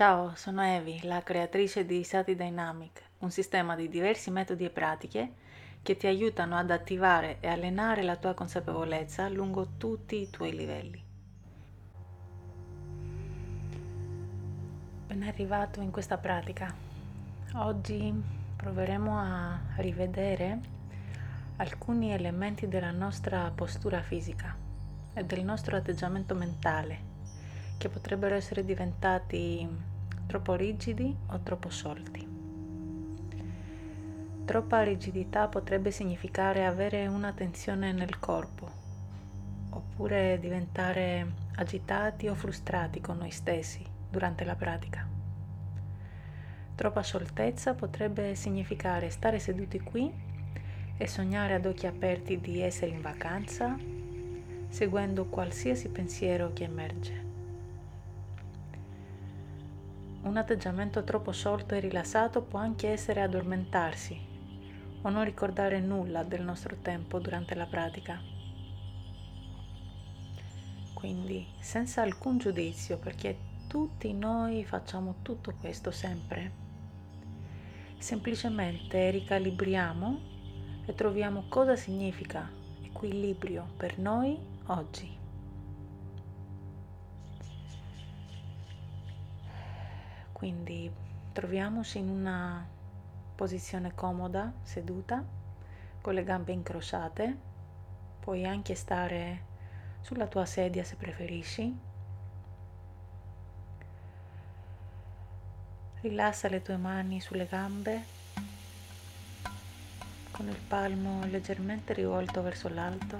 Ciao, sono Evi, la creatrice di Sati Dynamic, un sistema di diversi metodi e pratiche che ti aiutano ad attivare e allenare la tua consapevolezza lungo tutti i tuoi livelli. Ben arrivato in questa pratica. Oggi proveremo a rivedere alcuni elementi della nostra postura fisica e del nostro atteggiamento mentale che potrebbero essere diventati troppo rigidi o troppo solti. Troppa rigidità potrebbe significare avere una tensione nel corpo, oppure diventare agitati o frustrati con noi stessi durante la pratica. Troppa soltezza potrebbe significare stare seduti qui e sognare ad occhi aperti di essere in vacanza, seguendo qualsiasi pensiero che emerge. Un atteggiamento troppo solto e rilassato può anche essere addormentarsi o non ricordare nulla del nostro tempo durante la pratica. Quindi, senza alcun giudizio, perché tutti noi facciamo tutto questo sempre. Semplicemente ricalibriamo e troviamo cosa significa equilibrio per noi oggi. Quindi troviamoci in una posizione comoda, seduta, con le gambe incrociate. Puoi anche stare sulla tua sedia se preferisci. Rilassa le tue mani sulle gambe, con il palmo leggermente rivolto verso l'alto.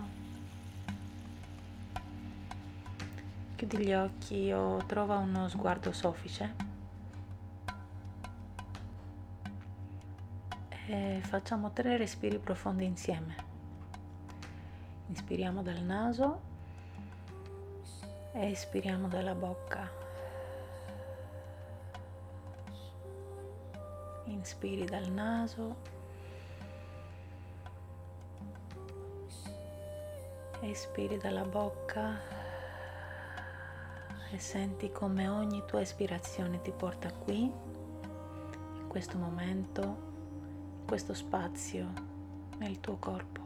Chiudi gli occhi o trova uno sguardo soffice. E facciamo 3 respiri profondi insieme. Inspiriamo dal naso e espiriamo dalla bocca. Inspiri dal naso, espiri dalla bocca e senti come ogni tua espirazione ti porta qui, in questo momento, questo spazio nel tuo corpo.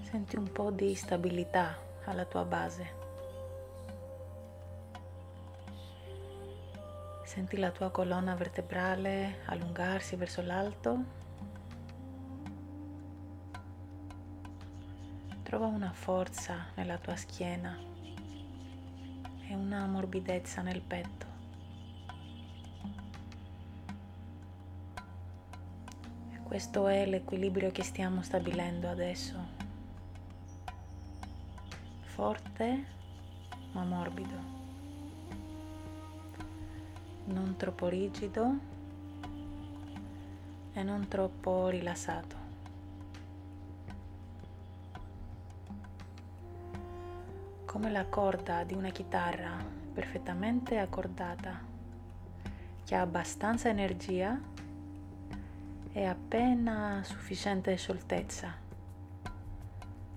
Senti un po' di stabilità alla tua base. Senti la tua colonna vertebrale allungarsi verso l'alto. Trova una forza nella tua schiena e una morbidezza nel petto. E questo è l'equilibrio che stiamo stabilendo adesso. Forte ma morbido, non troppo rigido e non troppo rilassato. Come la corda di una chitarra perfettamente accordata, che ha abbastanza energia e appena sufficiente scioltezza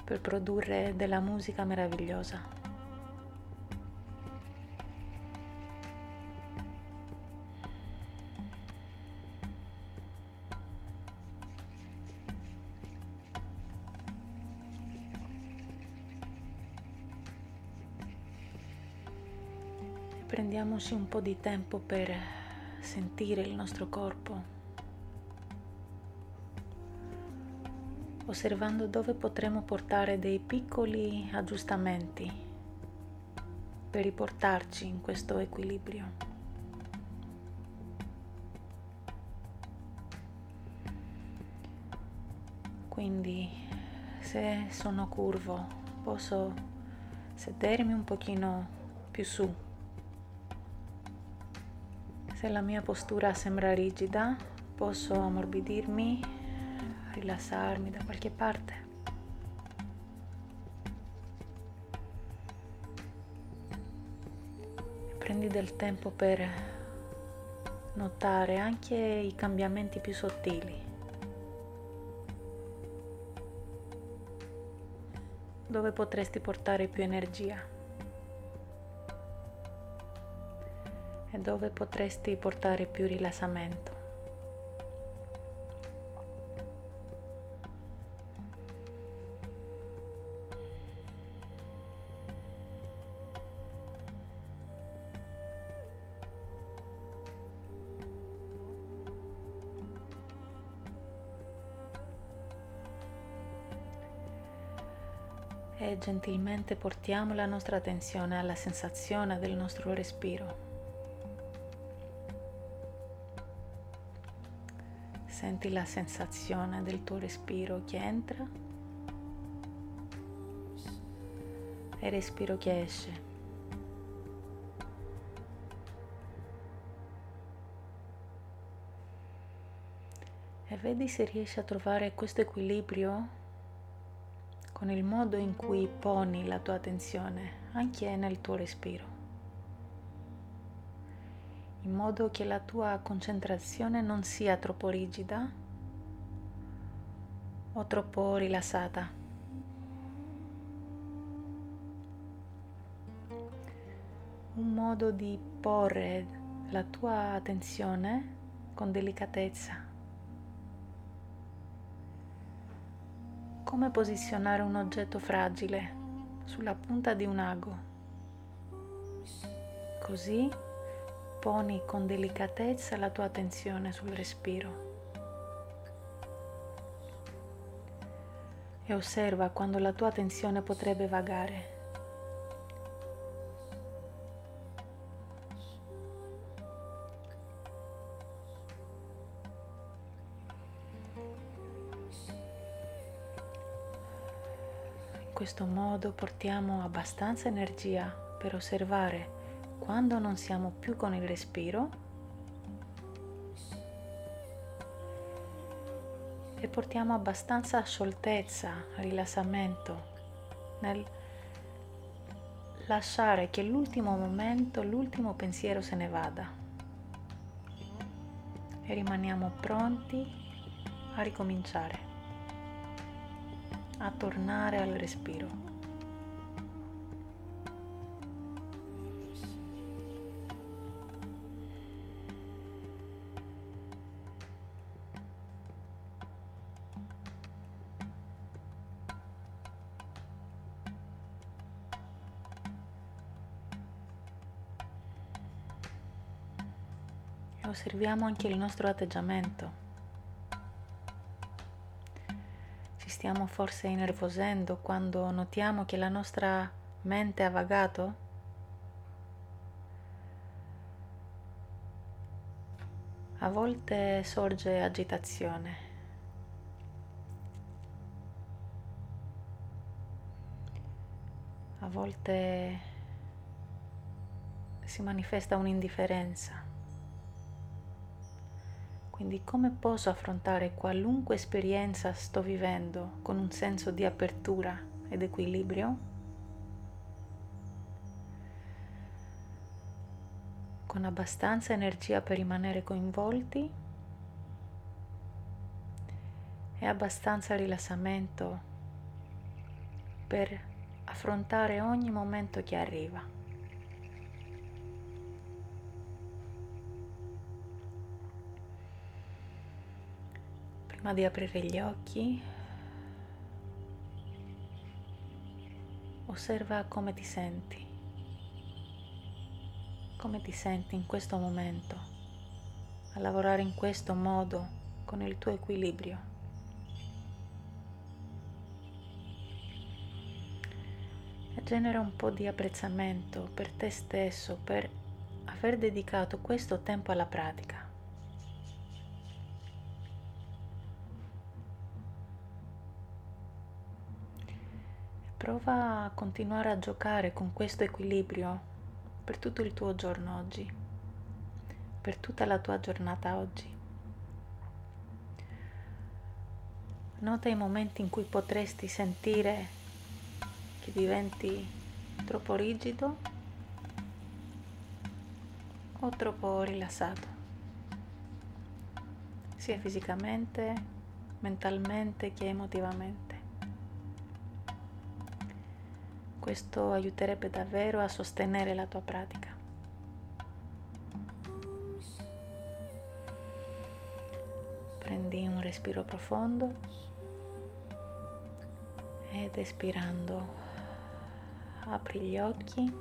per produrre della musica meravigliosa. Prendiamoci un po' di tempo per sentire il nostro corpo, osservando dove potremo portare dei piccoli aggiustamenti per riportarci in questo equilibrio. Quindi, se sono curvo, posso sedermi un pochino più su. Se la mia postura sembra rigida, posso ammorbidirmi, rilassarmi da qualche parte. Prendi del tempo per notare anche i cambiamenti più sottili, dove potresti portare più energia e dove potresti portare più rilassamento. E gentilmente portiamo la nostra attenzione alla sensazione del nostro respiro. Senti la sensazione del tuo respiro che entra e respiro che esce. E vedi se riesci a trovare questo equilibrio con il modo in cui poni la tua attenzione anche nel tuo respiro, in modo che la tua concentrazione non sia troppo rigida o troppo rilassata. Un modo di porre la tua attenzione con delicatezza. Come posizionare un oggetto fragile sulla punta di un ago. Così poni con delicatezza la tua attenzione sul respiro. E osserva quando la tua attenzione potrebbe vagare. In questo modo portiamo abbastanza energia per osservare quando non siamo più con il respiro e portiamo abbastanza scioltezza, rilassamento nel lasciare che l'ultimo momento, l'ultimo pensiero se ne vada e rimaniamo pronti a ricominciare, a tornare al respiro. E osserviamo anche il nostro atteggiamento. Stiamo forse innervosendo quando notiamo che la nostra mente ha vagato? A volte sorge agitazione. A volte si manifesta un'indifferenza. Quindi come posso affrontare qualunque esperienza sto vivendo con un senso di apertura ed equilibrio? Con abbastanza energia per rimanere coinvolti e abbastanza rilassamento per affrontare ogni momento che arriva. Prima di aprire gli occhi, osserva come ti senti in questo momento, a lavorare in questo modo con il tuo equilibrio. E genera un po' di apprezzamento per te stesso, per aver dedicato questo tempo alla pratica. Prova a continuare a giocare con questo equilibrio per tutto il tuo giorno oggi, per tutta la tua giornata oggi. Nota i momenti in cui potresti sentire che diventi troppo rigido o troppo rilassato, sia fisicamente, mentalmente che emotivamente. Questo aiuterebbe davvero a sostenere la tua pratica. Prendi un respiro profondo ed espirando apri gli occhi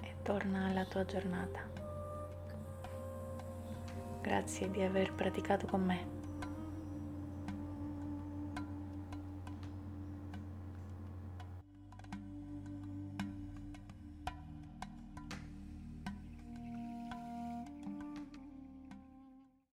e torna alla tua giornata. Grazie di aver praticato con me.